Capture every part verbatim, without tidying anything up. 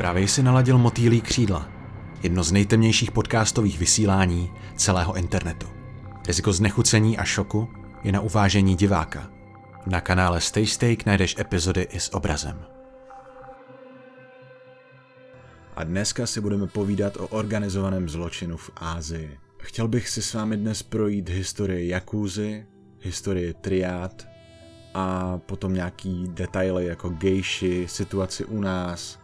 Právě si naladil Motýlí křídla, jedno z nejtemnějších podcastových vysílání celého internetu. Riziko znechucení a šoku je na uvážení diváka. Na kanále Stay Stayk najdeš epizody i s obrazem. A dneska si budeme povídat o organizovaném zločinu v Asii. Chtěl bych si s vámi dnes projít historii Jakuzy, historii triád a potom nějaký detaily jako gejši, situaci u nás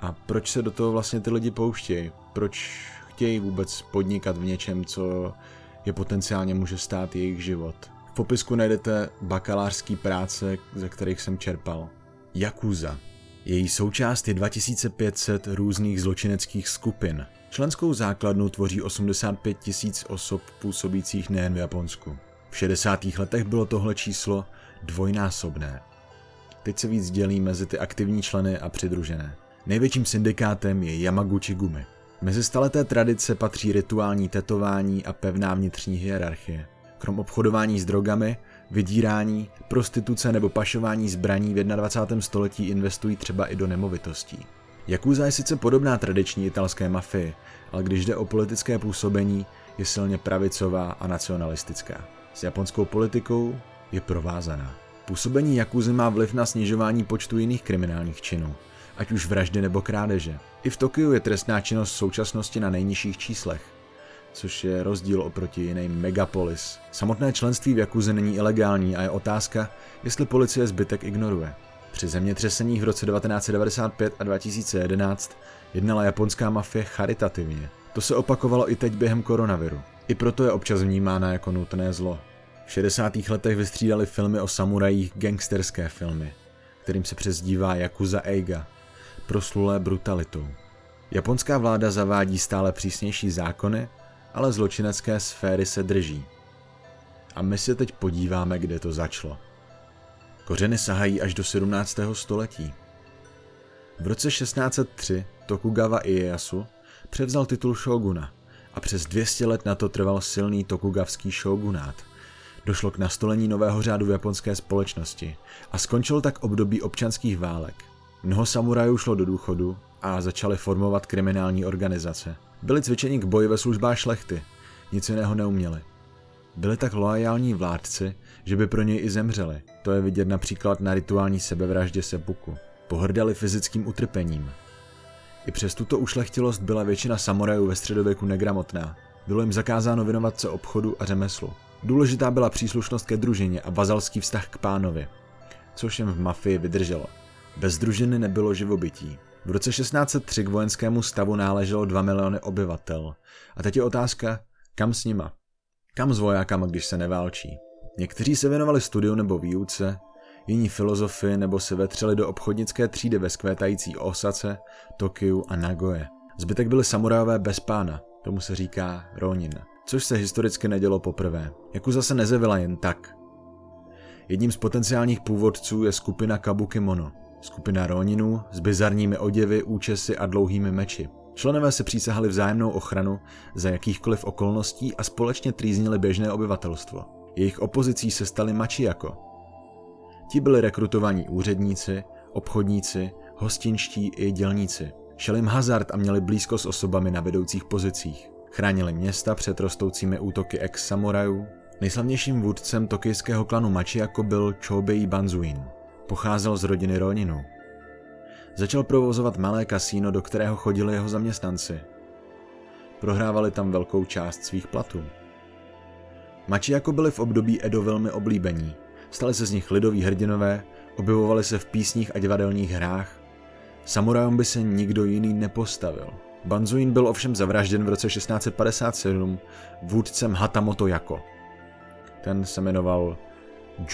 a proč se do toho vlastně ty lidi pouštějí, proč chtějí vůbec podnikat v něčem, co je potenciálně může stát jejich život. V popisku najdete bakalářské práce, ze kterých jsem čerpal. Jakuza. Její součást je dva tisíce pět set různých zločineckých skupin. Členskou základnu tvoří osmdesát pět tisíc osob působících nejen v Japonsku. V šedesátých letech bylo tohle číslo dvojnásobné. Teď se víc dělí mezi ty aktivní členy a přidružené. Největším syndikátem je Yamaguchi Gumi. Mezi staleté tradice patří rituální tetování a pevná vnitřní hierarchie. Krom obchodování s drogami, vydírání, prostituce nebo pašování zbraní v dvacátém prvním století investují třeba i do nemovitostí. Jakuza je sice podobná tradiční italské mafii, ale když jde o politické působení, je silně pravicová a nacionalistická. S japonskou politikou je provázaná. Působení Jakuzy má vliv na snižování počtu jiných kriminálních činů, ať už vraždy nebo krádeže. I v Tokiu je trestná činnost v současnosti na nejnižších číslech, což je rozdíl oproti jiným megapolis. Samotné členství v Jakuze není ilegální a je otázka, jestli policie zbytek ignoruje. Při zemětřeseních v roce devatenáct set devadesát pět a dva tisíce jedenáct jednala japonská mafie charitativně. To se opakovalo i teď během koronaviru. I proto je občas vnímána jako nutné zlo. V šedesátých letech vystřídali filmy o samurajích gangsterské filmy, kterým se přezdívá Jakuza Eiga, proslulé brutalitou. Japonská vláda zavádí stále přísnější zákony, ale zločinecké sféry se drží. A my se teď podíváme, kde to začalo. Kořeny sahají až do sedmnáctého století. V roce šestnáct set tři Tokugawa Ieyasu převzal titul šóguna a přes dvě stě let na to trval silný tokugavský šógunát. Došlo k nastolení nového řádu v japonské společnosti a skončil tak období občanských válek. Mnoho samurajů šlo do důchodu a začaly formovat kriminální organizace. Byli cvičeni k boji ve službách šlechty, nic jiného neuměli. Byli tak loajální vládci, že by pro něj i zemřeli. To je vidět například na rituální sebevraždě seppuku. Pohrdali fyzickým utrpením. I přes tuto ušlechtilost byla většina samurajů ve středověku negramotná. Bylo jim zakázáno věnovat se obchodu a řemeslu. Důležitá byla příslušnost ke družině a vazalský vztah k pánovi, což jim v mafii vydrželo. Bez družiny nebylo živobytí. V roce šestnáct set tři k vojenskému stavu náleželo dva miliony obyvatel. A teď je otázka, kam s nima? Kam s vojákama, když se neválčí? Někteří se věnovali studiu nebo výuce, jiní filozofii nebo se vetřeli do obchodnické třídy ve skvétající Osace, Tokiu a Nagoje. Zbytek byli samurajové bez pána, tomu se říká ronin, což se historicky nedělo poprvé. Jakuza se nezevila jen tak. Jedním z potenciálních původců je skupina Kabukimono. Skupina roninů s bizarními oděvy, účesy a dlouhými meči. Členové se přísahali vzájemnou ochranu za jakýchkoliv okolností a společně trýznili běžné obyvatelstvo. Jejich opozicí se stali machiako. Ti byli rekrutovaní úředníci, obchodníci, hostinští i dělníci. Šel jim hazard a měli blízko s osobami na vedoucích pozicích. Chránili města před rostoucími útoky ex-samurajů. Nejslavnějším vůdcem tokijského klanu machiako byl Chobei Banzuinu. Pocházel z rodiny roninů. Začal provozovat malé kasíno, do kterého chodili jeho zaměstnanci. Prohrávali tam velkou část svých platů. Machiako byli v období Edo velmi oblíbení. Stali se z nich lidoví hrdinové, objevovali se v písních a divadelních hrách. Samurajům by se nikdo jiný nepostavil. Banzuin byl ovšem zavražděn v roce šestnáct set padesát sedm vůdcem Hatamoto Jako. Ten se jmenoval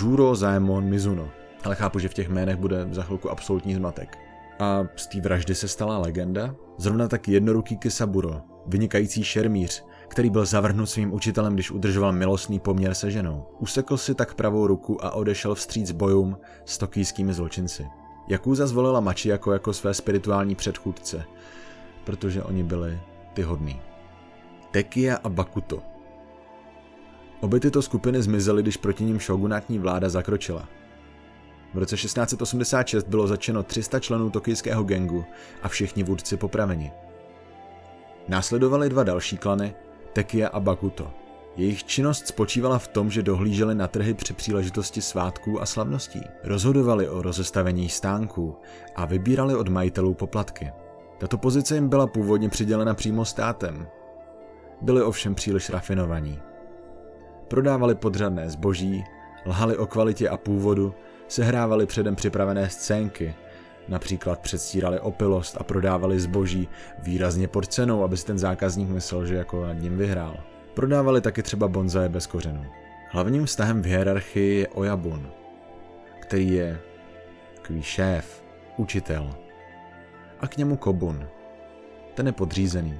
Jurozaemon Mizuno. Ale chápu, že v těch jménech bude za chvilku absolutní zmatek. A z té vraždy se stala legenda? Zrovna tak jednoruký Kisaburo, vynikající šermíř, který byl zavrhnut svým učitelem, když udržoval milostný poměr se ženou. Usekl si tak pravou ruku a odešel vstříc bojům s tokijskými zločinci. Jakuza zvolila machiako jako své spirituální předchůdce, protože oni byli ty hodní. Tekia a Bakuto. Obě tyto skupiny zmizely, když proti nim šogunátní vláda zakročila. V roce šestnáct set osmdesát šest bylo zatčeno tři sta členů tokijského gangu a všichni vůdci popraveni. Následovaly dva další klany, Tekia a Bakuto. Jejich činnost spočívala v tom, že dohlíželi na trhy při příležitosti svátků a slavností, rozhodovali o rozestavení stánků a vybírali od majitelů poplatky. Tato pozice jim byla původně přidělena přímo státem. Byli ovšem příliš rafinovaní. Prodávali podřadné zboží, lhali o kvalitě a původu, sehrávali předem připravené scénky, například předstírali opilost a prodávali zboží výrazně pod cenou, aby si ten zákazník myslel, že jako nad ním vyhrál. Prodávali taky třeba bonzaje bez kořenů. Hlavním vztahem v hierarchii je Oyabun, který je takový šéf, učitel. A k němu Kobun, ten je podřízený,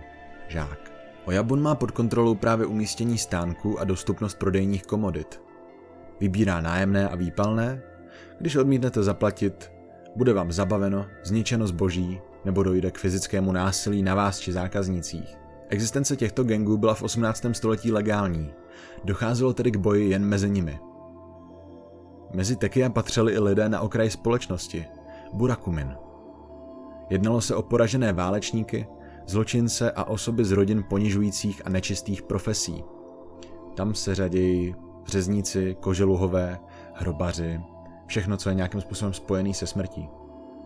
žák. Oyabun má pod kontrolou právě umístění stánku a dostupnost prodejních komodit. Vybírá nájemné a výpalné, když odmítnete zaplatit, bude vám zabaveno, zničeno zboží nebo dojde k fyzickému násilí na vás či zákaznicích. Existence těchto gangů byla v osmnáctém století legální, docházelo tedy k boji jen mezi nimi. Mezi Tekia patřili i lidé na okraji společnosti, burakumin. Jednalo se o poražené válečníky, zločince a osoby z rodin ponižujících a nečistých profesí. Tam se řadějí řezníci, koželuhové, hrobaři, všechno, co je nějakým způsobem spojený se smrtí.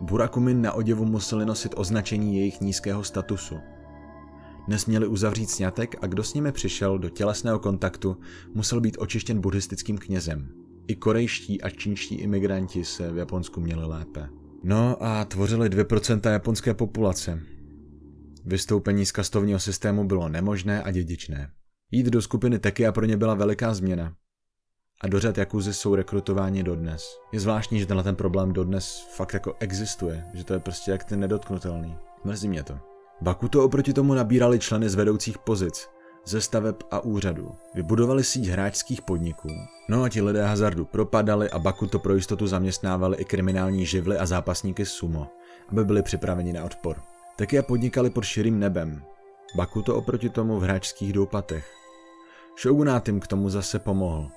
Burakumin na oděvu museli nosit označení jejich nízkého statusu. Nesměli uzavřít sňatek a kdo s nimi přišel do tělesného kontaktu, musel být očištěn buddhistickým knězem. I korejští a čínští imigranti se v Japonsku měli lépe. No a tvořili dvě procenta japonské populace. Vystoupení z kastovního systému bylo nemožné a dědičné. Jít do skupiny Tekia pro ně byla veliká změna. A do řad Jakuzy jsou rekrutováni dodnes. Je zvláštní, že tenhle ten problém dodnes fakt jako existuje, že to je prostě jak ten nedotknutelný. Mrzí mě to. Bakuto oproti tomu nabírali členy z vedoucích pozic, ze staveb a úřadů. Vybudovali síť hráčských podniků. No a ti lidé hazardu propadali a Bakuto pro jistotu zaměstnávali i kriminální živly a zápasníky sumo, aby byli připraveni na odpor. Také podnikali pod širým nebem. Bakuto oproti tomu v hráčských doupatech. Šogunát jim k tomu zase pomohl.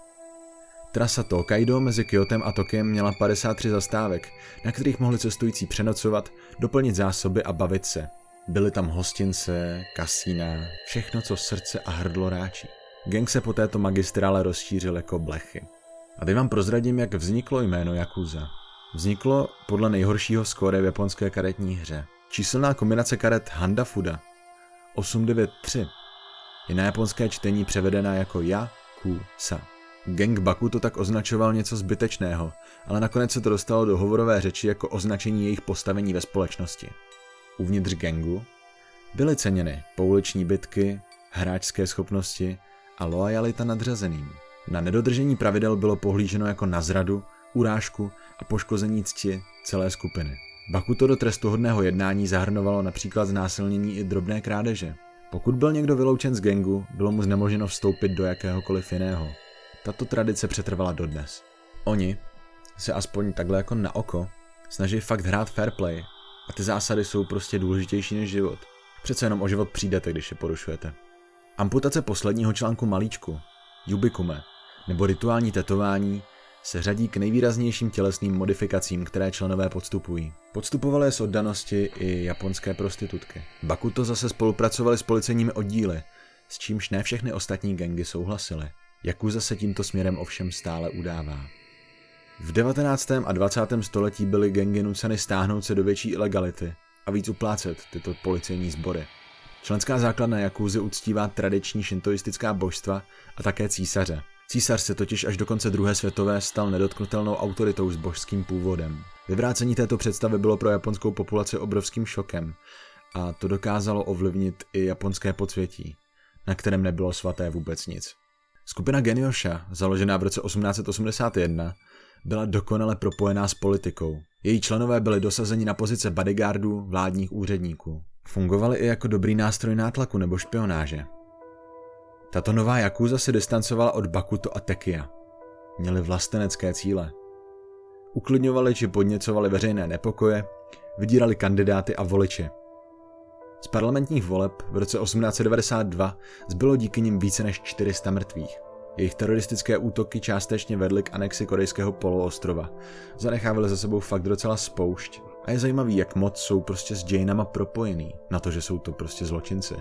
Trasa Tokaido mezi Kyotem a Tokiem měla padesát tři zastávek, na kterých mohli cestující přenocovat, doplnit zásoby a bavit se. Byly tam hostince, kasína, všechno, co srdce a hrdlo ráčí. Gang se po této magistrále rozšířil jako blechy. A teď vám prozradím, jak vzniklo jméno Jakuza. Vzniklo podle nejhoršího skóre v japonské karetní hře. Číselná kombinace karet Handafuda osm devět tři je na japonské čtení převedená jako Ja-ku-sa. Gang Bakuto tak označoval něco zbytečného, ale nakonec se to dostalo do hovorové řeči jako označení jejich postavení ve společnosti. Uvnitř gangu byly ceněny pouliční bitky, hráčské schopnosti a loajalita nadřazeným. Na nedodržení pravidel bylo pohlíženo jako na zradu, urážku a poškození cti celé skupiny. Bakuto do trestuhodného jednání zahrnovalo například znásilnění i drobné krádeže. Pokud byl někdo vyloučen z gangu, bylo mu znemoženo vstoupit do jakéhokoliv jiného. Tato tradice přetrvala dodnes. Oni se aspoň takhle jako na oko snaží fakt hrát fair play. A ty zásady jsou prostě důležitější než život. Přece jenom o život přijdete, když je porušujete. Amputace posledního článku malíčku, jubikume, nebo rituální tetování se řadí k nejvýraznějším tělesným modifikacím, které členové podstupují. Podstupovaly je s oddanosti i japonské prostitutky. Bakuto zase spolupracovali s policejními oddíly, s čímž ne všechny ostatní gangy souhlasily. Jakuza se tímto směrem ovšem stále udává. V devatenáctém a dvacátém století byly gangy nuceny stáhnout se do větší ilegality a víc uplácet tyto policejní sbory. Členská základna Jakuzy uctívá tradiční šintoistická božstva a také císaře. Císař se totiž až do konce druhé světové stal nedotknutelnou autoritou s božským původem. Vyvrácení této představy bylo pro japonskou populaci obrovským šokem a to dokázalo ovlivnit i japonské podsvětí, na kterém nebylo svaté vůbec nic. Skupina Geniosha, založená v roce osmnáct set osmdesát jedna, byla dokonale propojená s politikou. Její členové byli dosazeni na pozice bodyguardů, vládních úředníků. Fungovali i jako dobrý nástroj nátlaku nebo špionáže. Tato nová Jakuza se distancovala od Bakuto a Tekia. Měli vlastenecké cíle. Uklidňovali či podněcovali veřejné nepokoje, vydírali kandidáty a voliče. Z parlamentních voleb v roce osmnáct set devadesát dva zbylo díky nim více než čtyři sta mrtvých. Jejich teroristické útoky částečně vedly k anexi korejského poloostrova. Zanechávali za sebou fakt docela spoušť. A je zajímavý, jak moc jsou prostě s Jainama propojený, na to, že jsou to prostě zločinci.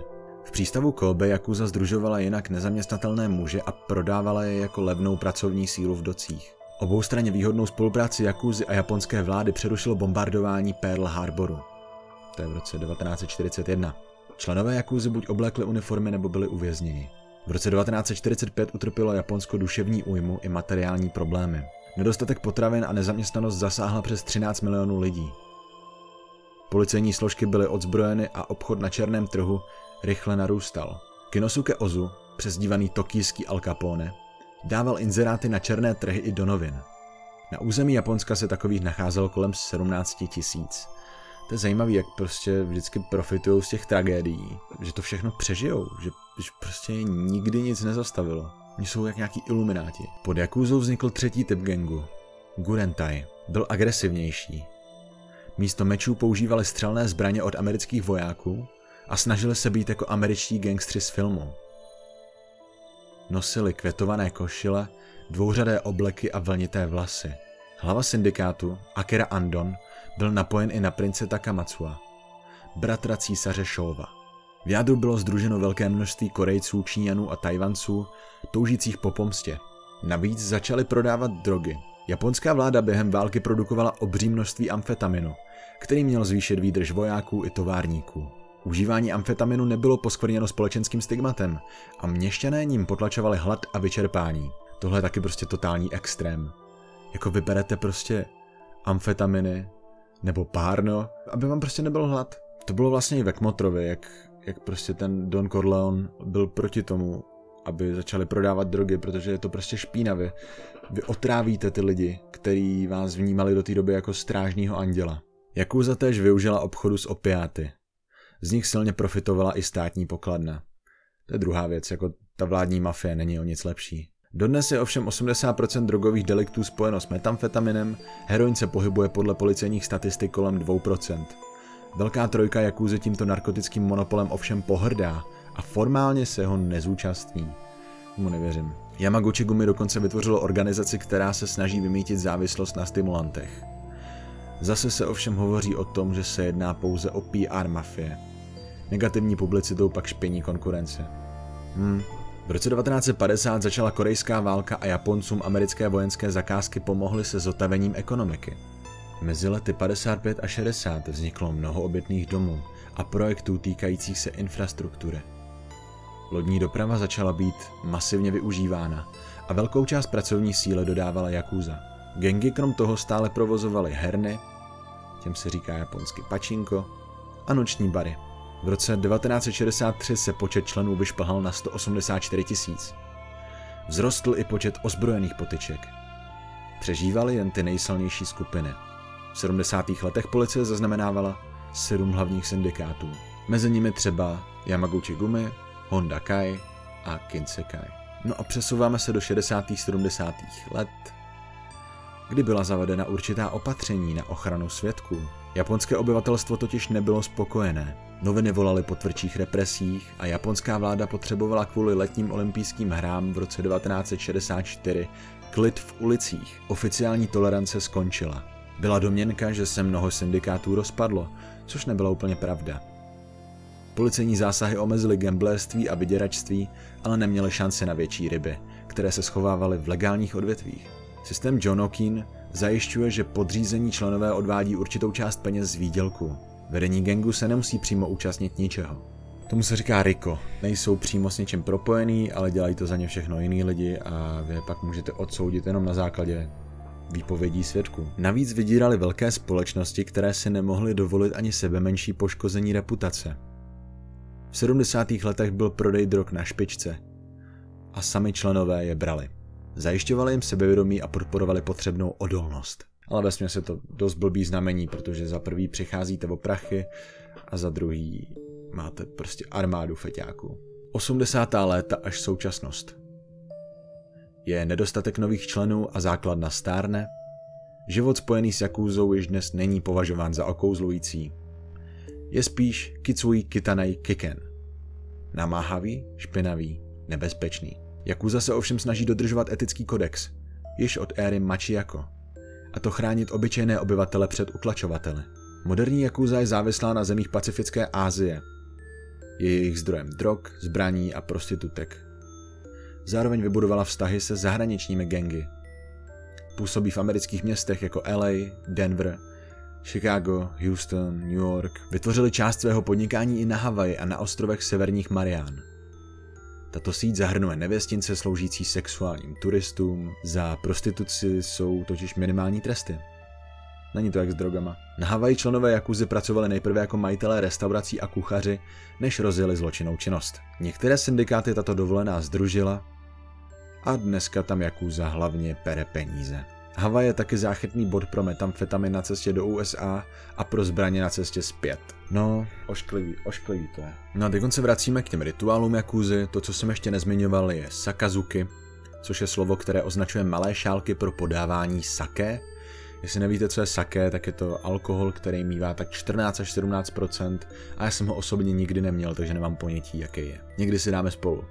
V přístavu Kobe Jakuza sdružovala jinak nezaměstnatelné muže a prodávala je jako levnou pracovní sílu v docích. Oboustranně výhodnou spolupráci Jakuzy a japonské vlády přerušilo bombardování Pearl Harboru. To je v roce devatenáct set čtyřicet jedna. Členové Jakuzy buď oblékli uniformy nebo byli uvězněni. V roce devatenáct set čtyřicet pět utrpělo Japonsko duševní újmu i materiální problémy. Nedostatek potravin a nezaměstnanost zasáhla přes třináct milionů lidí. Policejní složky byly odzbrojeny a obchod na černém trhu rychle narůstal. Kinosuke Ozu, přezdívaný tokijský Al Capone, dával inzeráty na černé trhy i do novin. Na území Japonska se takových nacházelo kolem sedmnáct tisíc. To je zajímavé, jak prostě vždycky profitují z těch tragédií, že to všechno přežijou, že prostě nikdy nic nezastavilo. Oni jsou jak nějaký ilumináti. Pod Jakuzou vznikl třetí typ gangu. Gurentai. Byl agresivnější. Místo mečů používali střelné zbraně od amerických vojáků a snažili se být jako američtí gangstři z filmu. Nosili květované košile, dvouřadé obleky a vlnité vlasy. Hlava syndikátu, Akira Andon, byl napojen i na prince Takamatua, bratra císaře Šóva. V jádru bylo sdruženo velké množství Korejců, Číňanů a Tajvanců, toužících po pomstě. Navíc začali prodávat drogy. Japonská vláda během války produkovala obří množství amfetaminu, který měl zvýšit výdrž vojáků i továrníků. Užívání amfetaminu nebylo poskvrněno společenským stigmatem a měšťané ním potlačovali hlad a vyčerpání. Tohle je taky prostě totální extrém. Jako vyberete prostě amfetaminy nebo párno, aby vám prostě nebyl hlad. To bylo vlastně i ve Kmotrovi, jak, jak prostě ten Don Corleone byl proti tomu, aby začali prodávat drogy, protože je to prostě špínavě. Vy otrávíte ty lidi, který vás vnímali do té doby jako strážního anděla. Jakuza též využila obchodu s opiáty. Z nich silně profitovala i státní pokladna. To je druhá věc, jako ta vládní mafie není o nic lepší. Dodnes je ovšem osmdesát procent drogových deliktů spojeno s metamfetaminem, heroin se pohybuje podle policejních statistik kolem dvě procenta. Velká trojka Jakuzy tímto narkotickým monopolem ovšem pohrdá a formálně se ho nezúčastní. Mu nevěřím. Yamaguchi Gumi dokonce vytvořilo organizaci, která se snaží vymýtit závislost na stimulantech. Zase se ovšem hovoří o tom, že se jedná pouze o P R mafie. Negativní publicitou pak špiní konkurence. Hmm. V roce devatenáct set padesát začala korejská válka a Japoncům americké vojenské zakázky pomohly se zotavením ekonomiky. Mezi lety padesát pět a šedesát vzniklo mnoho obytných domů a projektů týkajících se infrastruktury. Lodní doprava začala být masivně využívána a velkou část pracovní síly dodávala Jakuza. Gengy krom toho stále provozovaly herny, těm se říká japonsky pachinko, a noční bary. V roce devatenáct set šedesát tři se počet členů vyšplhal na sto osmdesát čtyři tisíc. Vzrostl i počet ozbrojených potyček. Přežívaly jen ty nejsilnější skupiny. V sedmdesátých letech policie zaznamenávala sedm hlavních syndikátů. Mezi nimi třeba Yamaguchi Gumi, Honda Kai a Kinsekai. No a přesouváme se do šedesátých a sedmdesátých let, kdy byla zavedena určitá opatření na ochranu svědků. Japonské obyvatelstvo totiž nebylo spokojené. Noviny volaly po tvrdších represích a japonská vláda potřebovala kvůli letním olympijským hrám v roce devatenáct set šedesát čtyři klid v ulicích. Oficiální tolerance skončila. Byla domněnka, že se mnoho syndikátů rozpadlo, což nebyla úplně pravda. Policejní zásahy omezily gamblerství a vyděračství, ale neměly šance na větší ryby, které se schovávaly v legálních odvětvích. Systém Jonokin zajišťuje, že podřízení členové odvádí určitou část peněz z výdělku. Vedení gangu se nemusí přímo účastnit ničeho. Tomu se říká Riko. Nejsou přímo s něčím propojený, ale dělají to za ně všechno jiní lidi a vy pak můžete odsoudit jenom na základě výpovědí svědků. Navíc vydírali velké společnosti, které si nemohly dovolit ani sebe menší poškození reputace. V sedmdesátých letech byl prodej drog na špičce a sami členové je brali. Zajišťovali jim sebevědomí a podporovali potřebnou odolnost. Ale vesměs je to dost blbý znamení, protože za prvý přicházíte o prachy a za druhý máte prostě armádu feťáků. osmdesátá léta až současnost. Je nedostatek nových členů a základna stárne. Život spojený s Jakuzou již dnes není považován za okouzlující. Je spíš kitsui kitanai kiken. Namáhavý, špinavý, nebezpečný. Jakuza se ovšem snaží dodržovat etický kodex, již od éry Machiako, a to chránit obyčejné obyvatele před utlačovateli. Moderní Jakuza je závislá na zemích pacifické Asie. Je jejich zdrojem drog, zbraní a prostitutek. Zároveň vybudovala vztahy se zahraničními gangy. Působí v amerických městech jako L A, Denver, Chicago, Houston, New York. Vytvořili část svého podnikání i na Havaji a na ostrovech Severních Marián. Tato síť zahrnuje nevěstince sloužící sexuálním turistům, za prostituci jsou totiž minimální tresty. Není to jak s drogama. Na Havaji členové Jakuzy pracovali nejprve jako majitelé restaurací a kuchaři, než rozjeli zločinnou činnost. Některé syndikáty tato dovolená sdružila a dneska tam Jakuza hlavně pere peníze. Havaj je taky záchytný bod pro metamfetamin na cestě do U S A a pro zbraně na cestě zpět. No, ošklivý, ošklivý to je. No a teď se vracíme k těm rituálům Jakuzy. To, co jsem ještě nezmiňoval, je sakazuki, což je slovo, které označuje malé šálky pro podávání sake. Jestli nevíte, co je sake, tak je to alkohol, který mívá tak čtrnáct až sedmnáct procent a já jsem ho osobně nikdy neměl, takže nemám ponětí, jaký je. Někdy si dáme spolu.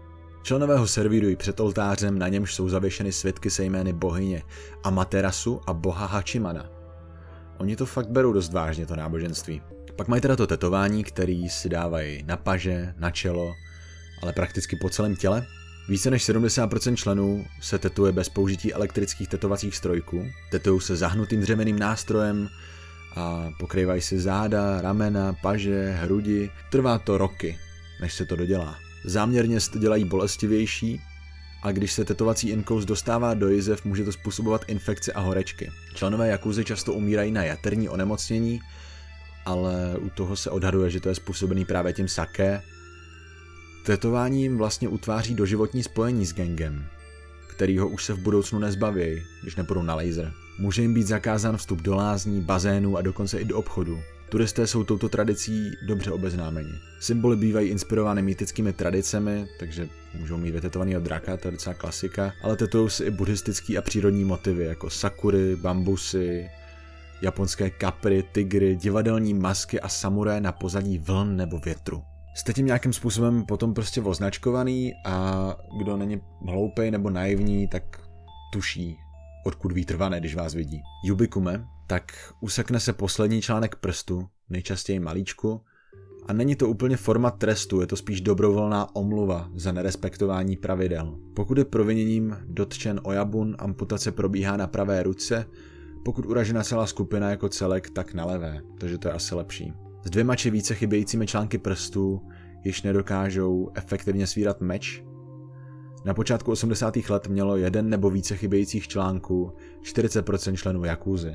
Členové ho servírují před oltářem, na němž jsou zavěšeny svědky se jmény bohyně Amaterasu a boha Hachimana. Oni to fakt berou dost vážně, to náboženství. Pak mají teda to tetování, který si dávají na paže, na čelo, ale prakticky po celém těle. Více než sedmdesát procent členů se tetuje bez použití elektrických tetovacích strojků. Tetují se zahnutým dřevěným nástrojem a pokrývají si záda, ramena, paže, hrudi. Trvá to roky, než se to dodělá. Záměrně se to dělají bolestivější a když se tetovací inkous dostává do jizev, může to způsobovat infekce a horečky. Členové Jakuzy často umírají na jaterní onemocnění, ale u toho se odhaduje, že to je způsobený právě tím sake. Tetování jim vlastně utváří doživotní spojení s gangem, kterýho už se v budoucnu nezbaví, když nepůjdou na laser. Může jim být zakázán vstup do lázní, bazénů a dokonce i do obchodu. Turisté jsou touto tradicí dobře obeznámeni. Symboly bývají inspirovány mýtickými tradicemi, takže můžou mít vytetovanýho draka, to je docela klasika, ale tetují si i buddhistický a přírodní motivy jako sakury, bambusy, japonské kapry, tygry, divadelní masky a samuraje na pozadí vln nebo větru. Jste tím nějakým způsobem potom prostě označkovaný a kdo není hloupej nebo naivní, tak tuší, odkud vítr vane, když vás vidí. Yubikume, tak usekne se poslední článek prstu, nejčastěji malíčku, a není to úplně forma trestu, je to spíš dobrovolná omluva za nerespektování pravidel. Pokud je proviněním dotčen ojabun, amputace probíhá na pravé ruce, pokud uražena celá skupina jako celek, tak na levé, takže to je asi lepší. S dvěma či více chybějícími články prstů již nedokážou efektivně svírat meč. Na počátku osmdesátých let mělo jeden nebo více chybějících článků čtyřicet procent členů Jakuzy.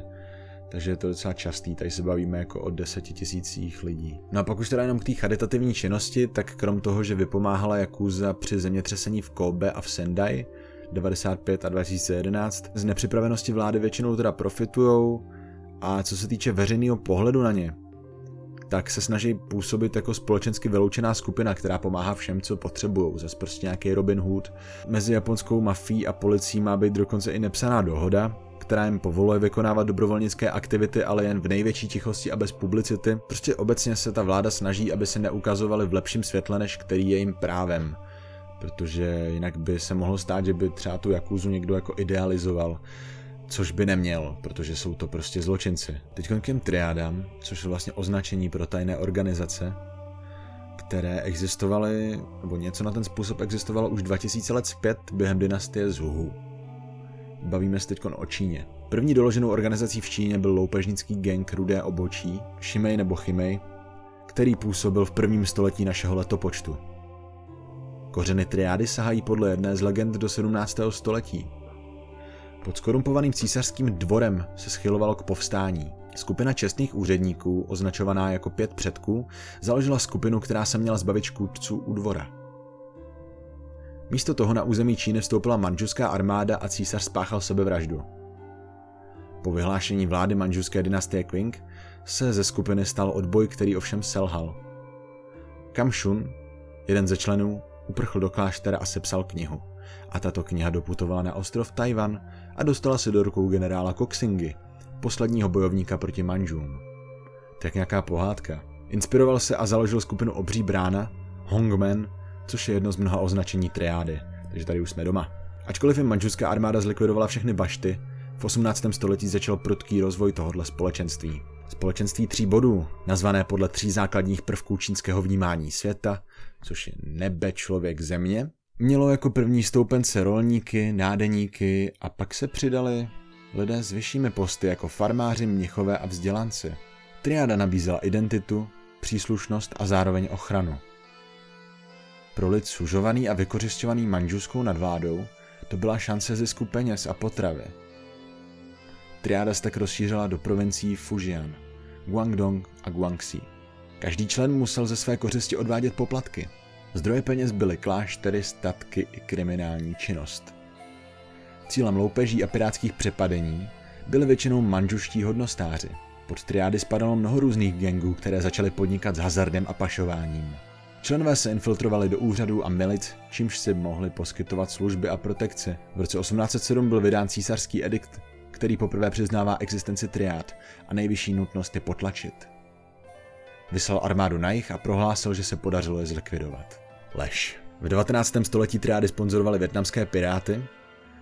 Takže je to docela častý, tady se bavíme jako o desetitisících lidí. No a pak už teda jenom k té charitativní činnosti, tak krom toho, že vypomáhala Jakuza při zemětřesení v Kobe a v Sendai devadesát pět a dva tisíce jedenáct, z nepřipravenosti vlády většinou teda profitujou a co se týče veřejného pohledu na ně, tak se snaží působit jako společensky vyloučená skupina, která pomáhá všem, co potřebují. Zas prostě nějaký Robin Hood. Mezi japonskou mafií a policií má být dokonce i nepsaná dohoda, která jim povoluje vykonávat dobrovolnické aktivity, ale jen v největší tichosti a bez publicity. Prostě obecně se ta vláda snaží, aby se neukazovali v lepším světle, než který je jim právem. Protože jinak by se mohlo stát, že by třeba tu Jakuzu někdo jako idealizoval. Což by neměl, protože jsou to prostě zločinci. Teď k těm triádám, což je vlastně označení pro tajné organizace, které existovaly, nebo něco na ten způsob existovalo už dva tisíce let zpět během dynastie Zhuhu. Bavíme se teď o Číně. První doloženou organizací v Číně byl loupežnický gang Rudé obočí, Šimej nebo Chimej, který působil v prvním století našeho letopočtu. Kořeny triády sahají podle jedné z legend do sedmnáctého století. Pod skorumpovaným císařským dvorem se schylovalo k povstání. Skupina čestných úředníků, označovaná jako pět předků, založila skupinu, která se měla zbavit škůdců u dvora. Místo toho na území Číny vstoupila mandžuská armáda a císař spáchal sebevraždu. Po vyhlášení vlády mandžuské dynastie Qing se ze skupiny stal odboj, který ovšem selhal. Kamšun, jeden ze členů, uprchl do kláštera a sepsal knihu. A tato kniha doputovala na ostrov Tajvan a dostala se do rukou generála Koxingy, posledního bojovníka proti Manžům. Tak nějaká pohádka. Inspiroval se a založil skupinu Obří brána, Hongmen, což je jedno z mnoha označení triády. takže tady už jsme doma. Ačkoliv jim manžuská armáda zlikvidovala všechny bašty, v osmnáctém století začal prudký rozvoj tohoto společenství. Společenství tří bodů, nazvané podle tří základních prvků čínského vnímání světa, což je nebe, člověk, země, mělo jako první stoupence rolníky, nádeníky a pak se přidali lidé s vyššími posty jako farmáři, mnichové a vzdělanci. Triáda nabízela identitu, příslušnost a zároveň ochranu. Pro lid sužovaný a vykořisťovaný manžuskou nadvládou to byla šance zisku peněz a potravy. Triáda se tak rozšířila do provincií Fujian, Guangdong a Guangxi. Každý člen musel ze své kořisti odvádět poplatky. Zdroje peněz byly kláštery, statky i kriminální činnost. Cílem loupeží a pirátských přepadení byly většinou manžuští hodnostáři. Pod triády spadalo mnoho různých gangů, které začaly podnikat s hazardem a pašováním. Členové se infiltrovali do úřadů a milic, čímž si mohli poskytovat služby a protekce. V roce osmnáct set sedm byl vydán císařský edikt, který poprvé přiznává existenci triád a nejvyšší nutnost je potlačit. Vyslal armádu na jih a prohlásil, že se podařilo je zlikvidovat. Lež. V devatenáctém století triády sponzorovali vietnamské piráty,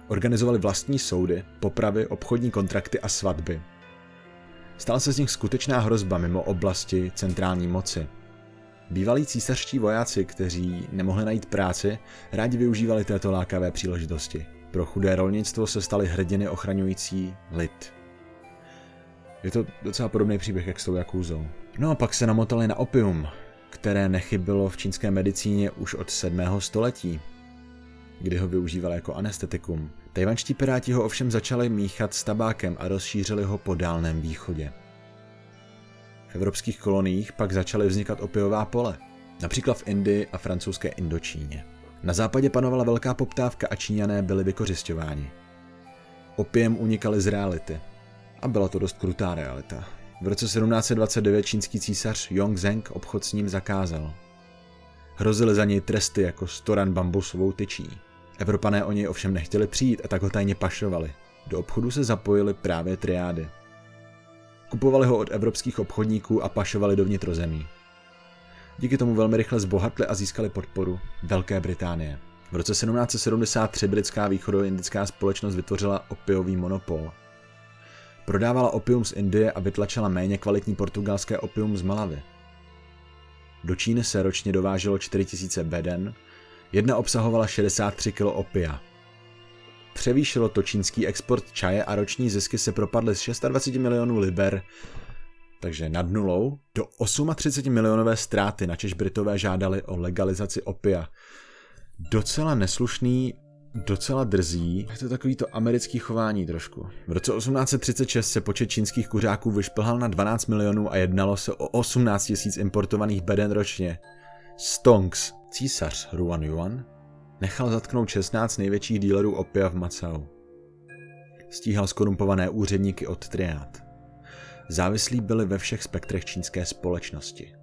organizovali vlastní soudy, popravy, obchodní kontrakty a svatby. Stala se z nich skutečná hrozba mimo oblasti centrální moci. Bývalí císařští vojáci, kteří nemohli najít práci, rádi využívali této lákavé příležitosti. Pro chudé rolnictvo se staly hrdiny ochraňující lid. Je to docela podobný příběh, jak s tou Jakuzou. No a pak se namotali na opium, které nechybilo v čínské medicíně už od sedmého století, kdy ho využívali jako anestetikum. Tajvanští piráti ho ovšem začali míchat s tabákem a rozšířili ho po Dálném východě. V evropských koloniích pak začaly vznikat opiová pole, například v Indii a francouzské Indočíně. Na západě panovala velká poptávka a Číňané byli vykořisťováni. Opiem unikali z reality. A byla to dost krutá realita. V roce sedmnáct set dvacet devět čínský císař Yongzheng obchod s ním zakázal. Hrozily za něj tresty jako sto ran bambusovou tyčí. Evropané o něj ovšem nechtěli přijít a tak ho tajně pašovali. Do obchodu se zapojili právě triády. Kupovali ho od evropských obchodníků a pašovali do vnitrozemí. Díky tomu velmi rychle zbohatli a získali podporu Velké Británie. V roce sedmnáct set sedmdesát tři britská východoindická společnost vytvořila opiový monopol. Prodávala opium z Indie a vytlačila méně kvalitní portugalské opium z Malavy. Do Číny se ročně dováželo čtyři tisíce beden, jedna obsahovala šedesát tři kilogramů opia. Převýšilo to čínský export čaje a roční zisky se propadly z dvacet šest milionů liber, takže nad nulou, do třicet osm milionové ztráty, načež Britové žádali o legalizaci opia. Docela neslušný, docela drzí, je to takový to americký chování trošku. V roce osmnáct set třicet šest se počet čínských kuřáků vyšplhal na dvanáct milionů a jednalo se o osmnáct tisíc importovaných beden ročně. Stonks. Císař Ruan Yuan nechal zatknout šestnáct největších dílerů opia v Macau. Stíhal skorumpované úředníky od triád. Závislí byli ve všech spektrech čínské společnosti.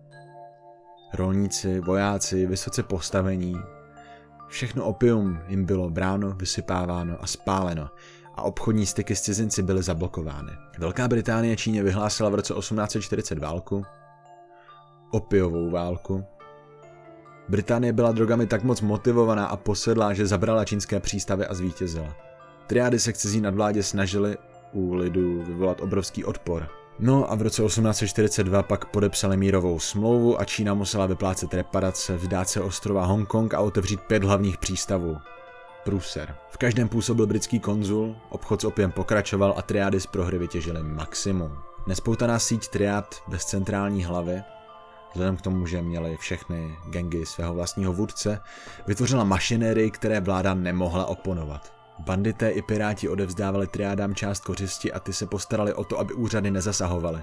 Rolníci, vojáci, vysoce postavení. Všechno opium jim bylo bráno, vysypáváno a spáleno a obchodní styky s cizinci byly zablokovány. Velká Británie Číně vyhlásila v roce osmnáct set čtyřicet válku, opiovou válku. Británie byla drogami tak moc motivovaná a posedlá, že zabrala čínské přístavy a zvítězila. Triády se k cizí nadvládě snažily u lidu vyvolat obrovský odpor. No a v roce osmnáct set čtyřicet dva pak podepsali mírovou smlouvu a Čína musela vyplácet reparace, vzdát se ostrova Hongkong a otevřít pět hlavních přístavů. Průser. V každém působil britský konzul, obchod s opiem pokračoval a triády z prohry vytěžily maximum. Nespoutaná síť triád bez centrální hlavy, vzhledem k tomu, že měly všechny gangy svého vlastního vůdce, vytvořila mašinérii, které vláda nemohla oponovat. Bandité i piráti odevzdávali triádám část kořisti a ty se postarali o to, aby úřady nezasahovaly.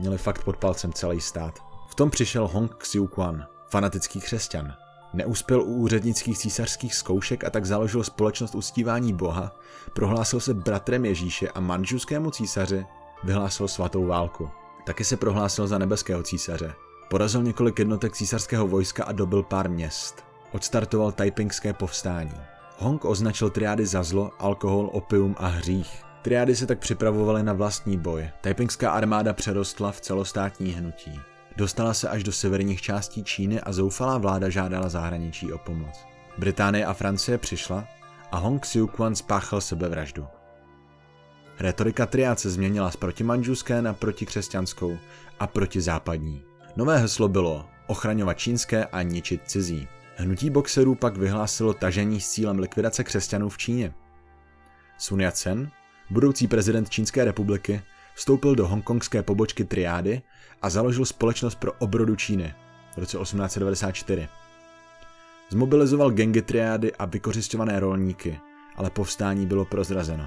Měli fakt pod palcem celý stát. V tom přišel Hong Xiuquan, fanatický křesťan. Neuspěl u úřednických císařských zkoušek a tak založil společnost uctívání Boha, prohlásil se bratrem Ježíše a manžuskému císaři vyhlásil svatou válku. Taky se prohlásil za nebeského císaře. Porazil několik jednotek císařského vojska a dobyl pár měst. Odstartoval tajpingské povstání. Hong označil triády za zlo, alkohol, opium a hřích. Triády se tak připravovaly na vlastní boj. Tajpingská armáda přerostla v celostátní hnutí. Dostala se až do severních částí Číny a zoufalá vláda žádala zahraničí o pomoc. Británie a Francie přišla a Hong Xiuquan spáchal sebevraždu. Retorika triád se změnila z protimanžuské na protikřesťanskou a protizápadní. Nové heslo bylo ochraňovat čínské a ničit cizí. Hnutí boxerů pak vyhlásilo tažení s cílem likvidace křesťanů v Číně. Sun Yat-sen, budoucí prezident Čínské republiky, vstoupil do hongkongské pobočky triády a založil společnost pro obrodu Číny v roce osmnáct set devadesát čtyři. Zmobilizoval gengy triády a vykořisťované rolníky, ale povstání bylo prozrazeno.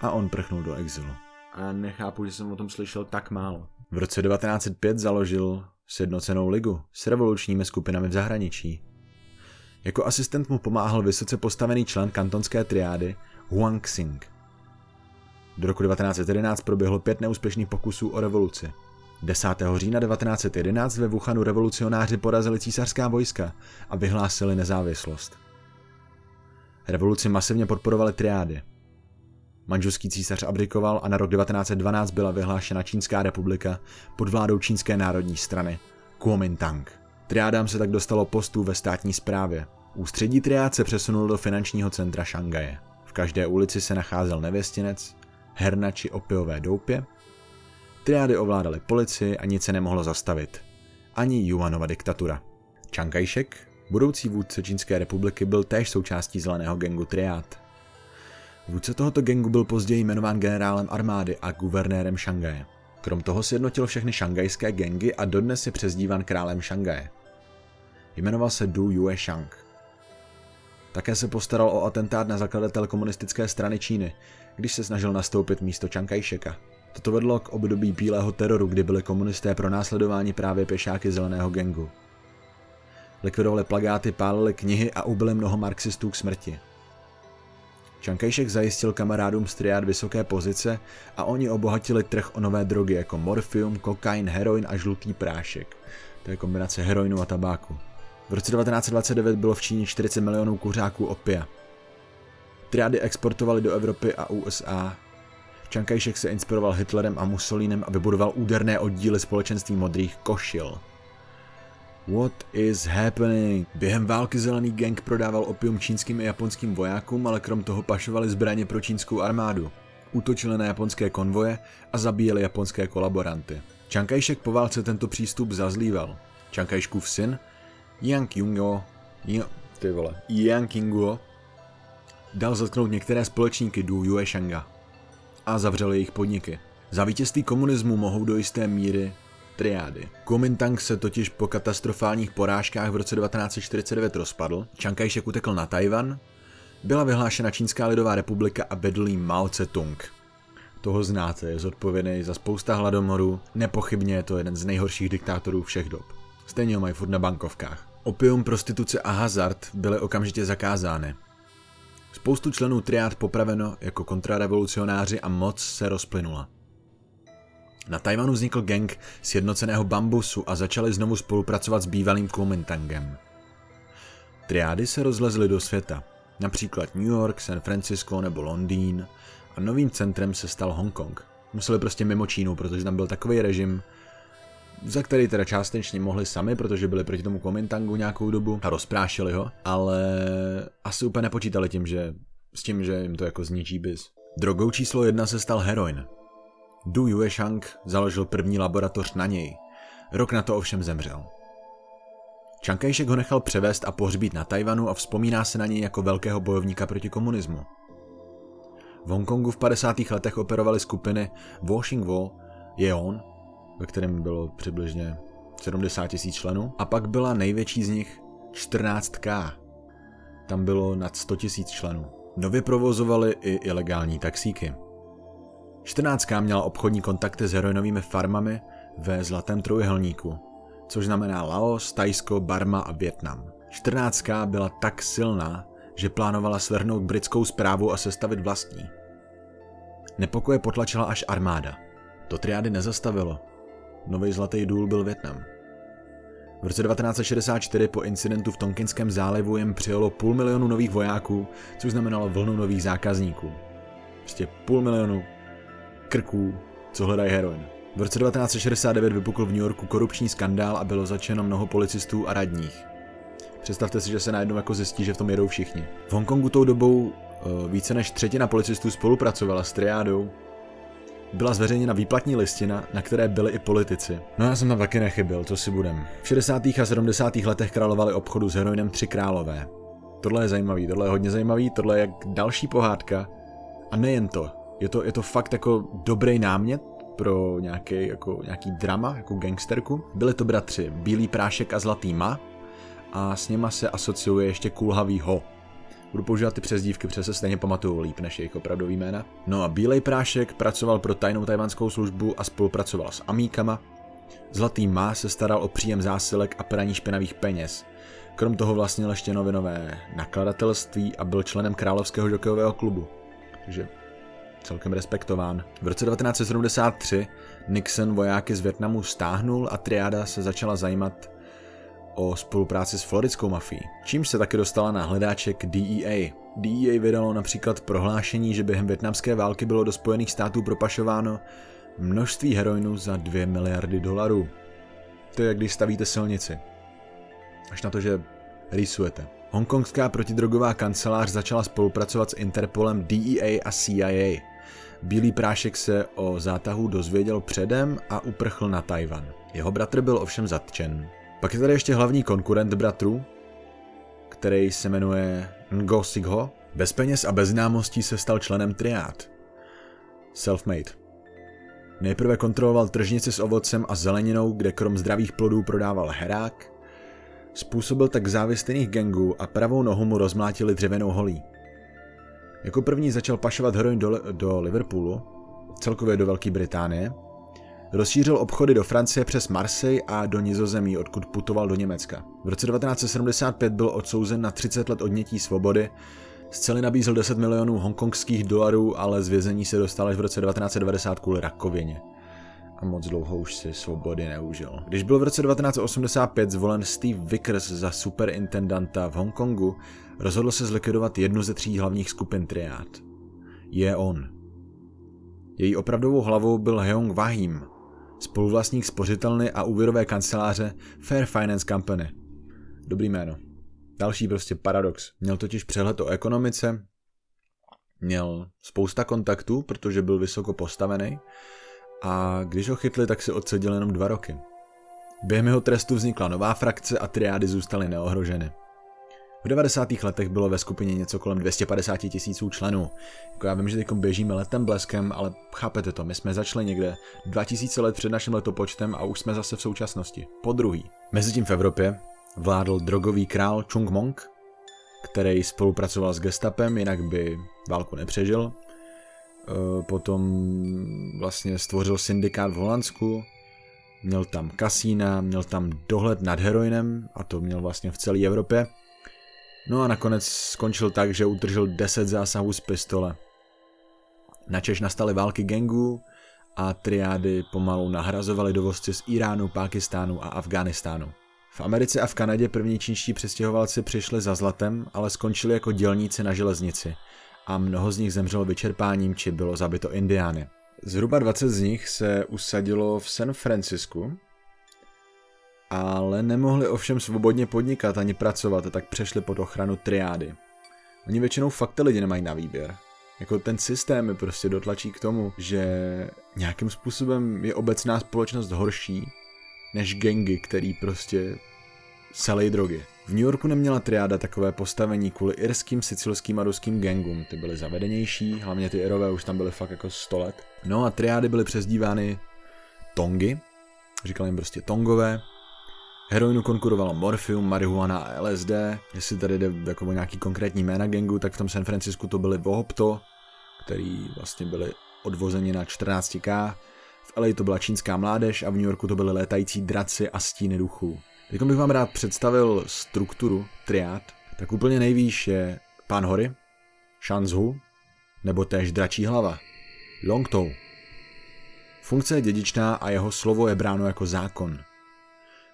A on prchnul do exilu. A nechápu, že jsem o tom slyšel tak málo. V roce devatenáct set pět založil sjednocenou ligu s revolučními skupinami v zahraničí. Jako asistent mu pomáhal vysoce postavený člen kantonské triády Huang Xing. Do roku devatenáct set jedenáct proběhlo pět neúspěšných pokusů o revoluci. desátého října devatenáct set jedenáct ve Wuhanu revolucionáři porazili císařská vojska a vyhlásili nezávislost. Revoluci masivně podporovaly triády. Manžuský císař abdikoval a na rok devatenáct set dvanáct byla vyhlášena Čínská republika pod vládou Čínské národní strany Kuomintang. Triádám se tak dostalo postů ve státní správě. Ústředí triád se přesunul do finančního centra Šangaje. V každé ulici se nacházel nevěstinec, herna či opiové doupě. Triády ovládaly policii a nic se nemohlo zastavit. Ani Juanova diktatura. Chang Kai-shek, budoucí vůdce Čínské republiky, byl též součástí zeleného gengu triád. Vůdce tohoto gengu byl později jmenován generálem armády a guvernérem Šangaje. Krom toho sjednotil všechny šangajské gengy a dodnes je přezdíván králem Šangaje. Jmenoval se Du Yue Shang. Také se postaral o atentát na zakladatele komunistické strany Číny, když se snažil nastoupit místo Čang Kajšeka. Toto vedlo k období bílého teroru, kdy byli komunisté pronásledováni právě pěšáky zeleného gengu. Likvidovali plakáty, pálili knihy a ubili mnoho marxistů k smrti. Čang Kajšek zajistil kamarádům z triád vysoké pozice a oni obohatili trh o nové drogy jako morfium, kokain, heroin a žlutý prášek. To je kombinace heroinu a tabáku. V roce devatenáct set dvacet devět bylo v Číně čtyřicet milionů kuřáků opia. Triády exportovaly do Evropy a U S A. Čang Kajšek se inspiroval Hitlerem a Mussolinem a vybudoval úderné oddíly společenství modrých košil. What is happening? Během války zelený gang prodával opium čínským i japonským vojákům, ale krom toho pašovali zbraně pro čínskou armádu. Útočili na japonské konvoje a zabíjeli japonské kolaboranty. Čang Kajšek po válce tento přístup zazlíval. Čang Kajškův syn Yang Kyunguo, ty vole, Yang Kyunguo dal zatknout některé společníky Du Yue Shanga a zavřel jejich podniky. Za vítězství komunismu mohou do jisté míry triády. Kuomintang se totiž po katastrofálních porážkách v roce devatenáct set čtyřicet devět rozpadl, Čang Kajšek utekl na Tajvan, byla vyhlášena Čínská lidová republika a vedl jí Mao Tse Tung. Toho znáte, je zodpovědný za spousta hladomorů, nepochybně je to jeden z nejhorších diktátorů všech dob. Stejně ho mají furt na bankovkách. Opium, prostituce a hazard byly okamžitě zakázány. Spoustu členů triád popraveno jako kontrarevolucionáři a moc se rozplynula. Na Tajvanu vznikl gang sjednoceného bambusu a začali znovu spolupracovat s bývalým Kuomintangem. Triády se rozlezly do světa, například New York, San Francisco nebo Londýn, a novým centrem se stal Hongkong. Museli prostě mimo Čínu, protože tam byl takový režim, za který teda částečně mohli sami, protože byli proti tomu Kuomintangu nějakou dobu a rozprášili ho, ale asi úplně nepočítali tím, že s tím, že jim to jako zničí biz. Drogou číslo jedna se stal heroin. Du Yue Shang založil první laboratoř na něj. Rok na to ovšem zemřel. Čang Kajšek ho nechal převést a pohřbít na Tajvanu a vzpomíná se na něj jako velkého bojovníka proti komunismu. V Hongkongu v padesátých letech operovaly skupiny Ngo Sig Ho, Yeon, ve kterém bylo přibližně sedmdesát tisíc členů, a pak byla největší z nich čtrnáct tisíc. Tam bylo nad sto tisíc členů. Nově provozovali i ilegální taxíky. čtrnáct tisíc měla obchodní kontakty s heroinovými farmami ve Zlatém trojúhelníku, což znamená Laos, Tajsko, Barma a Vietnam. čtrnáct tisíc byla tak silná, že plánovala svrhnout britskou správu a sestavit vlastní. Nepokoje potlačila až armáda. To triády nezastavilo. Nový zlatý důl byl Vietnam. V roce devatenáct set šedesát čtyři po incidentu v Tonkinském zálivu jim přijelo půl milionu nových vojáků, což znamenalo vlnu nových zákazníků. Prostě půl milionu krků, co hledají heroin. V roce devatenáct set šedesát devět vypukl v New Yorku korupční skandál a bylo zatčeno mnoho policistů a radních. Představte si, že se najednou jako zjistí, že v tom jedou všichni. V Hongkongu tou dobou více než třetina policistů spolupracovala s triádou. Byla zveřejněna výplatní listina, na které byli i politici. No já jsem tam taky nechybil, co si budem. V šedesátých a sedmdesátých letech královali obchodu s heroinem tři králové. Tohle je zajímavý, tohle je hodně zajímavý, tohle je jak další pohádka. A nejen to, je to, je to fakt jako dobrý námět pro nějaký, jako, nějaký drama, jako gangsterku. Byli to bratři Bílý prášek a Zlatý Ma a s něma se asociuje ještě Kulhavý Ho. Budu používat ty přezdívky, protože se stejně pamatuju líp než jejich opravdový jména. No a Bílej prášek pracoval pro tajnou tajvanskou službu a spolupracoval s amíkama. Zlatý Ma se staral o příjem zásilek a praní špinavých peněz. Krom toho vlastnil ještě novinové nakladatelství a byl členem Královského žokejového klubu. Takže celkem respektován. V roce devatenáct set sedmdesát tři Nixon vojáky z Vietnamu stáhnul a triáda se začala zajímat o spolupráci s floridskou mafií, čímž se taky dostala na hledáček D E A. D E A vydalo například prohlášení, že během vietnamské války bylo do Spojených států propašováno množství heroinu za dvě miliardy dolarů. To je, když stavíte silnici. Až na to, že rýsujete. Hongkongská protidrogová kancelář začala spolupracovat s Interpolem, D E A a C I A. Bílý prášek se o zátahu dozvěděl předem a uprchl na Tajvan. Jeho bratr byl ovšem zatčen. Pak je tady ještě hlavní konkurent bratrů, který se jmenuje Ngo Sig Ho. Bez peněz a bez známostí se stal členem triád. Selfmade. Nejprve kontroloval tržnici s ovocem a zeleninou, kde krom zdravých plodů prodával herák. Způsobil tak závist jiných gangů a pravou nohu mu rozmlátili dřevěnou holí. Jako první začal pašovat heroin do, do Liverpoolu, celkově do Velké Británie. Rozšířil obchody do Francie přes Marseille a do Nizozemí, odkud putoval do Německa. V roce devatenáct set sedmdesát pět byl odsouzen na třicet let odnětí svobody. Z cely nabízel deset milionů hongkongských dolarů, ale z vězení se dostal až v roce devatenáct set devadesát kvůli rakovině. A moc dlouho už si svobody neužil. Když byl v roce devatenáct set osmdesát pět zvolen Steve Vickers za superintendanta v Hongkongu, rozhodl se zlikvidovat jednu ze tří hlavních skupin triád. Je on. Její opravdovou hlavou byl Hyeong Wah-him, spoluvlastník spořitelny a úvěrové kanceláře Fair Finance Company. Dobrý jméno. Další prostě paradox. Měl totiž přehled o ekonomice, měl spousta kontaktů, protože byl vysoko postavený, a když ho chytli, tak si odseděl jenom dva roky. Během jeho trestu vznikla nová frakce a triády zůstaly neohroženy. V devadesátých letech bylo ve skupině něco kolem dvě stě padesát tisíců členů. Jako já vím, že teď běžíme letem bleskem, ale chápete to, my jsme začali někde dva tisíce let před naším letopočtem a už jsme zase v současnosti. Po druhý. Mezitím v Evropě vládl drogový král Chung Mong, který spolupracoval s gestapem, jinak by válku nepřežil. Potom vlastně stvořil syndikát v Holandsku. Měl tam kasína, měl tam dohled nad heroinem a to měl vlastně v celé Evropě. No a nakonec skončil tak, že udržel deset zásahů z pistole. Načež nastaly války gangů a triády pomalu nahrazovaly dovozci z Iránu, Pákistánu a Afghánistánu. V Americe a v Kanadě první čínští přestěhovalci přišli za zlatem, ale skončili jako dělníci na železnici a mnoho z nich zemřelo vyčerpáním či bylo zabito indiány. Zhruba dvacet z nich se usadilo v San Francisku, ale nemohli ovšem svobodně podnikat ani pracovat, a tak přešli pod ochranu triády. Oni většinou fakt ty lidi nemají na výběr. Jako ten systém je prostě dotlačí k tomu, že nějakým způsobem je obecná společnost horší než gangy, který prostě selej drogy. V New Yorku neměla triáda takové postavení kvůli irským, sicilským a ruským gangům. Ty byly zavedenější, hlavně ty Irové už tam byly fakt jako sto let. No a triády byly přezdívány Tongy, říkali jim prostě Tongové. Heroinu konkurovalo morfium, marihuana a L S D. Jestli tady jde jako o nějaký konkrétní jména gangu, tak v tom San Francisku to byly Vohopto, který vlastně byli odvozeni na čtrnáct tisíc. V L A to byla čínská mládež a v New Yorku to byly létající draci a stíny duchů. Teď bych vám rád představil strukturu triád. Tak úplně nejvýš je Pán Hory, Shanzhu, nebo též Dračí hlava, Longtou. Funkce je dědičná a jeho slovo je bráno jako zákon.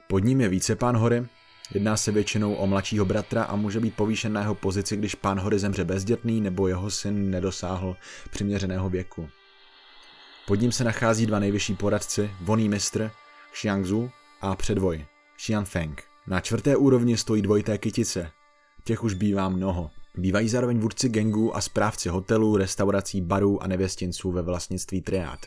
Pod ním je více Pán Hory, jedná se většinou o mladšího bratra a může být povýšen na jeho pozici, když Pán Hory zemře bezdětný nebo jeho syn nedosáhl přiměřeného věku. Pod ním se nachází dva nejvyšší poradci, Voný mistr, Xiangzu a předvoj, Xianfeng. Na čtvrté úrovni stojí dvojité kytice. Těch už bývá mnoho. Bývají zároveň vůdci gengů a správci hotelů, restaurací, barů a nevěstinců ve vlastnictví triád.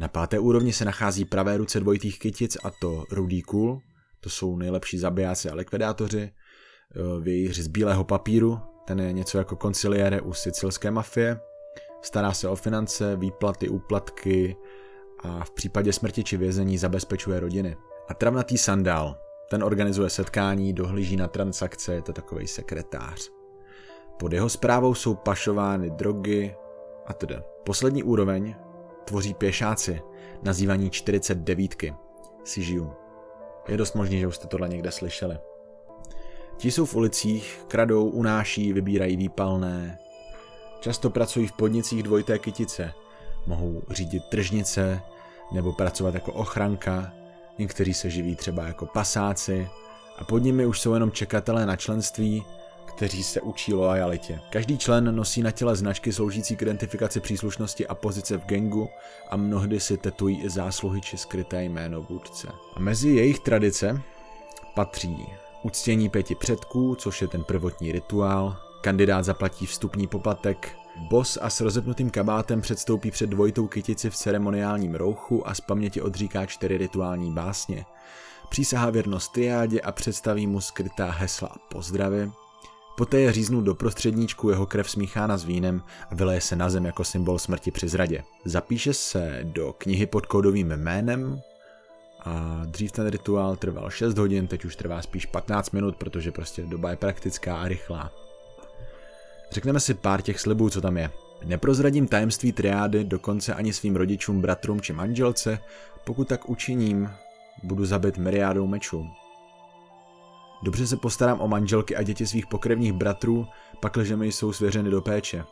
Na páté úrovni se nachází pravé ruce dvojitých kytic, a to rudý kůl, to jsou nejlepší zabijáci a likvidátoři, vějíř z bílého papíru, ten je něco jako konciliére u sicilské mafie, stará se o finance, výplaty, úplatky a v případě smrti či vězení zabezpečuje rodiny. A travnatý sandál, ten organizuje setkání, dohlíží na transakce, je to takovej sekretář. Pod jeho správou jsou pašovány drogy a tedy. Poslední úroveň tvoří pěšáci, nazývaní čtyřicet devítky, si žiju. Je dost možný, že už jste tohle někde slyšeli. Ti jsou v ulicích, kradou, unáší, vybírají výpalné. Často pracují v podnicích dvojité kytice. Mohou řídit tržnice nebo pracovat jako ochranka. Někteří se živí třeba jako pasáci a pod nimi už jsou jenom čekatelé na členství, kteří se učí loajalitě. Každý člen nosí na těle značky sloužící k identifikaci příslušnosti a pozice v gengu a mnohdy si tetují i zásluhy či skryté jméno vůdce. A mezi jejich tradice patří uctění pěti předků, což je ten prvotní rituál, kandidát zaplatí vstupní poplatek, bos a s rozepnutým kabátem předstoupí před dvojitou kytici v ceremoniálním rouchu a z paměti odříká čtyři rituální básně. Přísahá věrnost triádě a představí mu skrytá hesla a pozdravy. Poté je říznut do prostředníčku, jeho krev smíchána s vínem a vyleje se na zem jako symbol smrti při zradě. Zapíše se do knihy pod kódovým jménem a dřív ten rituál trval šest hodin, teď už trvá spíš patnáct minut, protože prostě doba je praktická a rychlá. Řekneme si pár těch slibů, co tam je. Neprozradím tajemství triády, dokonce ani svým rodičům, bratrům či manželce, pokud tak učiním, budu zabit myriádou mečů. Dobře se postarám o manželky a děti svých pokrevních bratrů, pakliže mi jsou svěřeny do péče.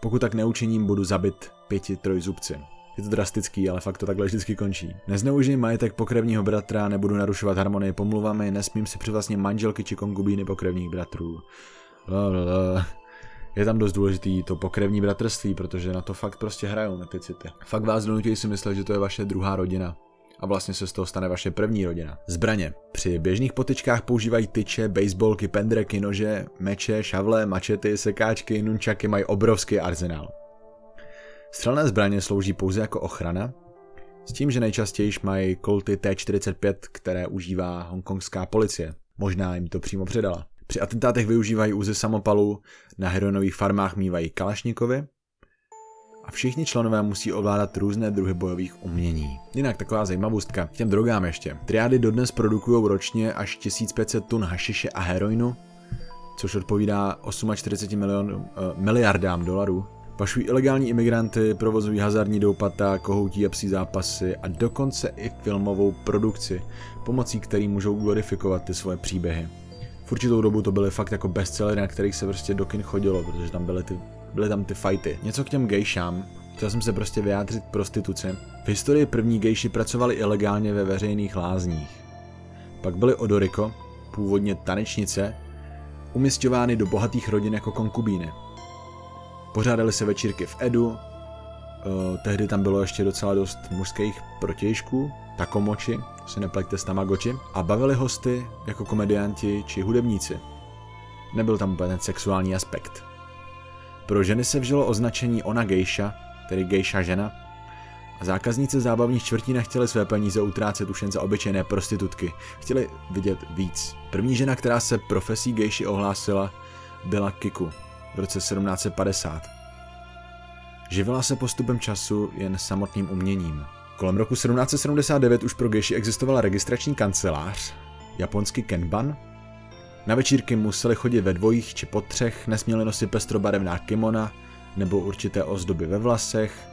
Pokud tak neučiním, budu zabit pěti trojzubci. Je to drastický, ale fakt to takhle vždycky končí. Nezneužij majetek pokrevního bratra, nebudu narušovat harmonii pomluvami, nesmím si přivlastnit manželky či konkubíny pokrevních bratrů. Lalalala. Je tam dost důležitý to pokrevní bratrství, protože na to fakt prostě hrajou na ty city. Fakt vás donutí si myslet, že to je vaše druhá rodina. A vlastně se z toho stane vaše první rodina. Zbraně. Při běžných potyčkách používají tyče, baseballky, pendreky, nože, meče, šavle, mačety, sekáčky, nunčaky, mají obrovský arzenál. Střelné zbraně slouží pouze jako ochrana, s tím, že nejčastěji mají kolty té čtyřicet pět, které užívá hongkongská policie. Možná jim to přímo předala. Při atentátech využívají úzy samopalů, na heroinových farmách mívají kalašnikovy a všichni členové musí ovládat různé druhy bojových umění. Jinak taková zajímavostka, k těm drogám ještě. Triády dodnes produkují ročně až tisíc pět set tun hašiše a heroinu, což odpovídá čtyřiceti osmi miliardám dolarů. Pašují ilegální imigranty, provozují hazardní doupata, kohoutí a psí zápasy a dokonce i filmovou produkci, pomocí který můžou glorifikovat ty svoje příběhy. V určitou dobu to byly fakt jako bestsellery, na kterých se prostě do kin chodilo, protože tam byly ty, byly tam ty fajty. Něco k těm gejšám, chtěl jsem se prostě vyjádřit prostituci. V historii první gejši pracovali ilegálně ve veřejných lázních. Pak byly odoriko, původně tanečnice, umisťovány do bohatých rodin jako konkubíny. Pořádaly se večírky v Edu, eh, tehdy tam bylo ještě docela dost mužských protějšků, takomoči, se nepleťte s tamagoči, a bavili hosty jako komedianti či hudebníci. Nebyl tam úplně ten sexuální aspekt. Pro ženy se vžilo označení ona gejša, tedy gejša žena, a zákazníci zábavních čtvrtí nechtěli své peníze utrácet už jen za obyčejné prostitutky, chtěli vidět víc. První žena, která se profesí gejši ohlásila, byla Kiku v roce sedmnáct set padesát. Živila se postupem času jen samotným uměním. Kolem roku sedmnáct set sedmdesát devět už pro gejši existovala registrační kancelář, japonský Kenban. Na večírky museli chodit ve dvojích či po třech, nesměli nosit pestrobarevná kimona nebo určité ozdoby ve vlasech.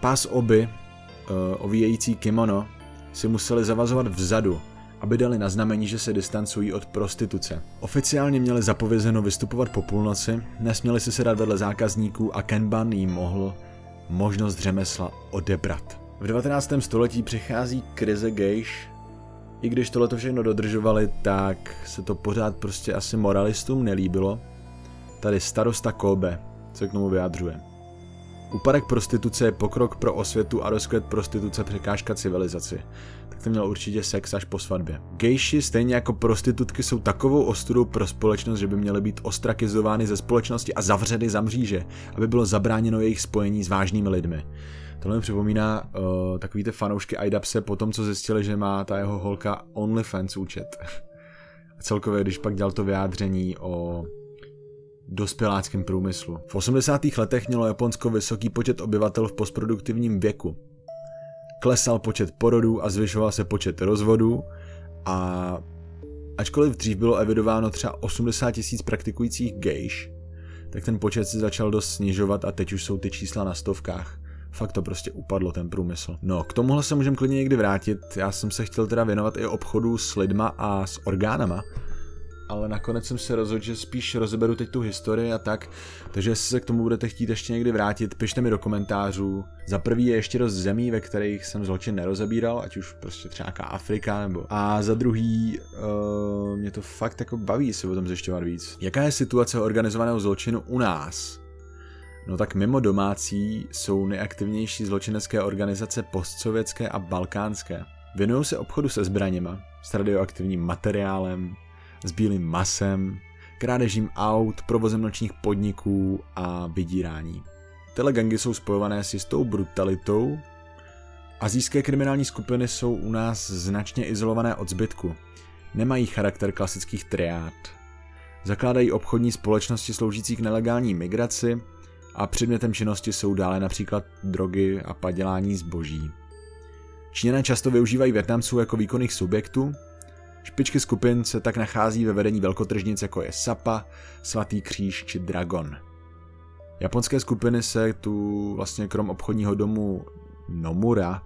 Pás oby, ovíjející kimono, si museli zavazovat vzadu, aby dali na znamení, že se distancují od prostituce. Oficiálně měli zapovězeno vystupovat po půlnoci, nesměli si sedat vedle zákazníků a Kenban jim mohl možnost řemesla odebrat. V devatenáctém století přichází krize gejš. I když tohleto všechno dodržovali, tak se to pořád prostě asi moralistům nelíbilo. Tady starosta Kobe se k tomu vyjadřuje. Úpadek prostituce je pokrok pro osvětu a rozkvět prostituce překážka civilizaci. Tak to měl určitě sex až po svatbě. Gejši stejně jako prostitutky jsou takovou ostudou pro společnost, že by měly být ostrakizovány ze společnosti a zavřeny za mříže, aby bylo zabráněno jejich spojení s vážnými lidmi. Tohle mi připomíná uh, takový ty fanoušky iDubse po tom, co zjistili, že má ta jeho holka OnlyFans účet. A celkově, když pak dělal to vyjádření o dospěláckém průmyslu. V osmdesátých letech mělo Japonsko vysoký počet obyvatel v postproduktivním věku. Klesal počet porodů a zvyšoval se počet rozvodů a ačkoliv dřív bylo evidováno třeba osmdesát tisíc praktikujících gejš, tak ten počet se začal dost snižovat a teď už jsou ty čísla na stovkách. Fakt to prostě upadlo, ten průmysl. No, k tomuhle se můžeme klidně někdy vrátit. Já jsem se chtěl teda věnovat i obchodu s lidma a s orgánama, ale nakonec jsem se rozhodl, že spíš rozeberu teď tu historii a tak, takže jestli se k tomu budete chtít ještě někdy vrátit, pište mi do komentářů. Za prvý je ještě dost zemí, ve kterých jsem zločin nerozebíral, ať už prostě třeba Afrika nebo... A za druhý, uh, mě to fakt jako baví se o tom zjišťovat víc. Jaká je situace organizovaného zločinu u nás? No tak mimo domácí jsou nejaktivnější zločinecké organizace postsovětské a balkánské. Věnují se obchodu se zbraněma, s radioaktivním materiálem, s bílým masem, krádežím aut, provozem nočních podniků a vydírání. Tyhle gangy jsou spojované s jistou brutalitou. Asijské kriminální skupiny jsou u nás značně izolované od zbytku. Nemají charakter klasických triád. Zakládají obchodní společnosti sloužící k nelegální migraci a předmětem činnosti jsou dále například drogy a padělání zboží. Číňané často využívají Vietnamců jako výkonných subjektů. Špičky skupin se tak nachází ve vedení velkotržnic jako je Sapa, Svatý kříž či Dragon. Japonské skupiny se tu vlastně krom obchodního domu Nomura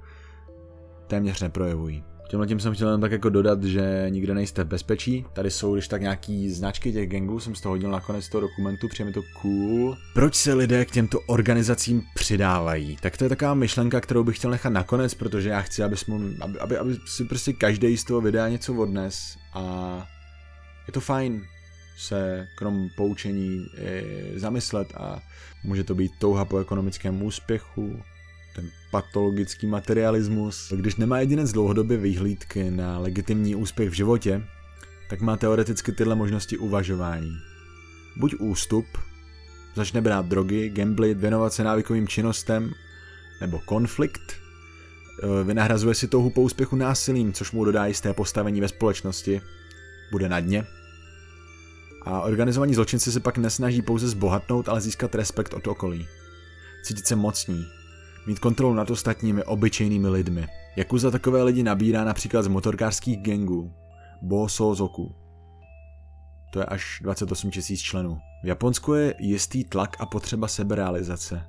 téměř neprojevují. Tímhletím jsem chtěl jen tak jako dodat, že nikde nejste v bezpečí. Tady jsou když tak nějaký značky těch gangů, jsem z toho hodil nakonec toho dokumentu, přijde mi to cool. Proč se lidé k těmto organizacím přidávají? Tak to je taková myšlenka, kterou bych chtěl nechat nakonec, protože já chci, aby, jsme, aby, aby, aby si prostě každý z toho videa něco odnes. A je to fajn se krom poučení zamyslet a může to být touha po ekonomickém úspěchu, ten patologický materialismus. Když nemá jedinec dlouhodobě vyhlídky na legitimní úspěch v životě, tak má teoreticky tyhle možnosti uvažování. Buď ústup, začne brát drogy, gamblit, věnovat se návykovým činnostem, nebo konflikt, vynahrazuje si touhu po úspěchu násilím, což mu dodá jisté postavení ve společnosti, bude na dně. A organizovaní zločinci se pak nesnaží pouze zbohatnout, ale získat respekt od okolí. Cítit se mocní. Mít kontrolu nad ostatními obyčejnými lidmi. Jakuza takové lidi nabírá například z motorkářských gangů. Bōsōzoku. To je až dvacet osm tisíc členů. V Japonsku je jistý tlak a potřeba seberealizace.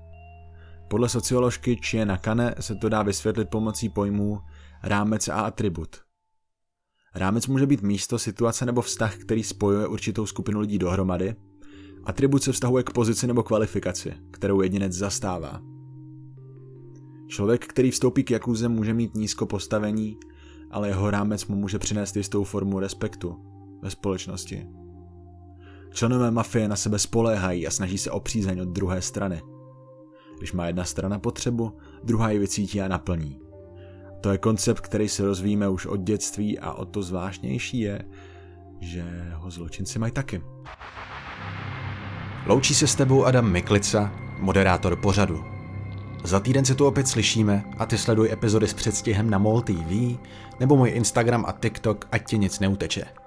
Podle socioložky Chie Nakane se to dá vysvětlit pomocí pojmů rámec a atribut. Rámec může být místo, situace nebo vztah, který spojuje určitou skupinu lidí dohromady. Atribut se vztahuje k pozici nebo kvalifikaci, kterou jedinec zastává. Člověk, který vstoupí k jakuze, může mít nízko postavení, ale jeho rámec mu může přinést jistou formu respektu ve společnosti. Členové mafie na sebe spoléhají a snaží se o přízeň od druhé strany. Když má jedna strana potřebu, druhá ji vycítí a naplní. To je koncept, který se rozvíjíme už od dětství a o to zvláštnější je, že ho zločinci mají taky. Loučí se s tebou Adam Miklica, moderátor pořadu. Za týden se tu opět slyšíme a ty sleduj epizody s předstihem na Mol tý ví nebo můj Instagram a TikTok, ať ti nic neuteče.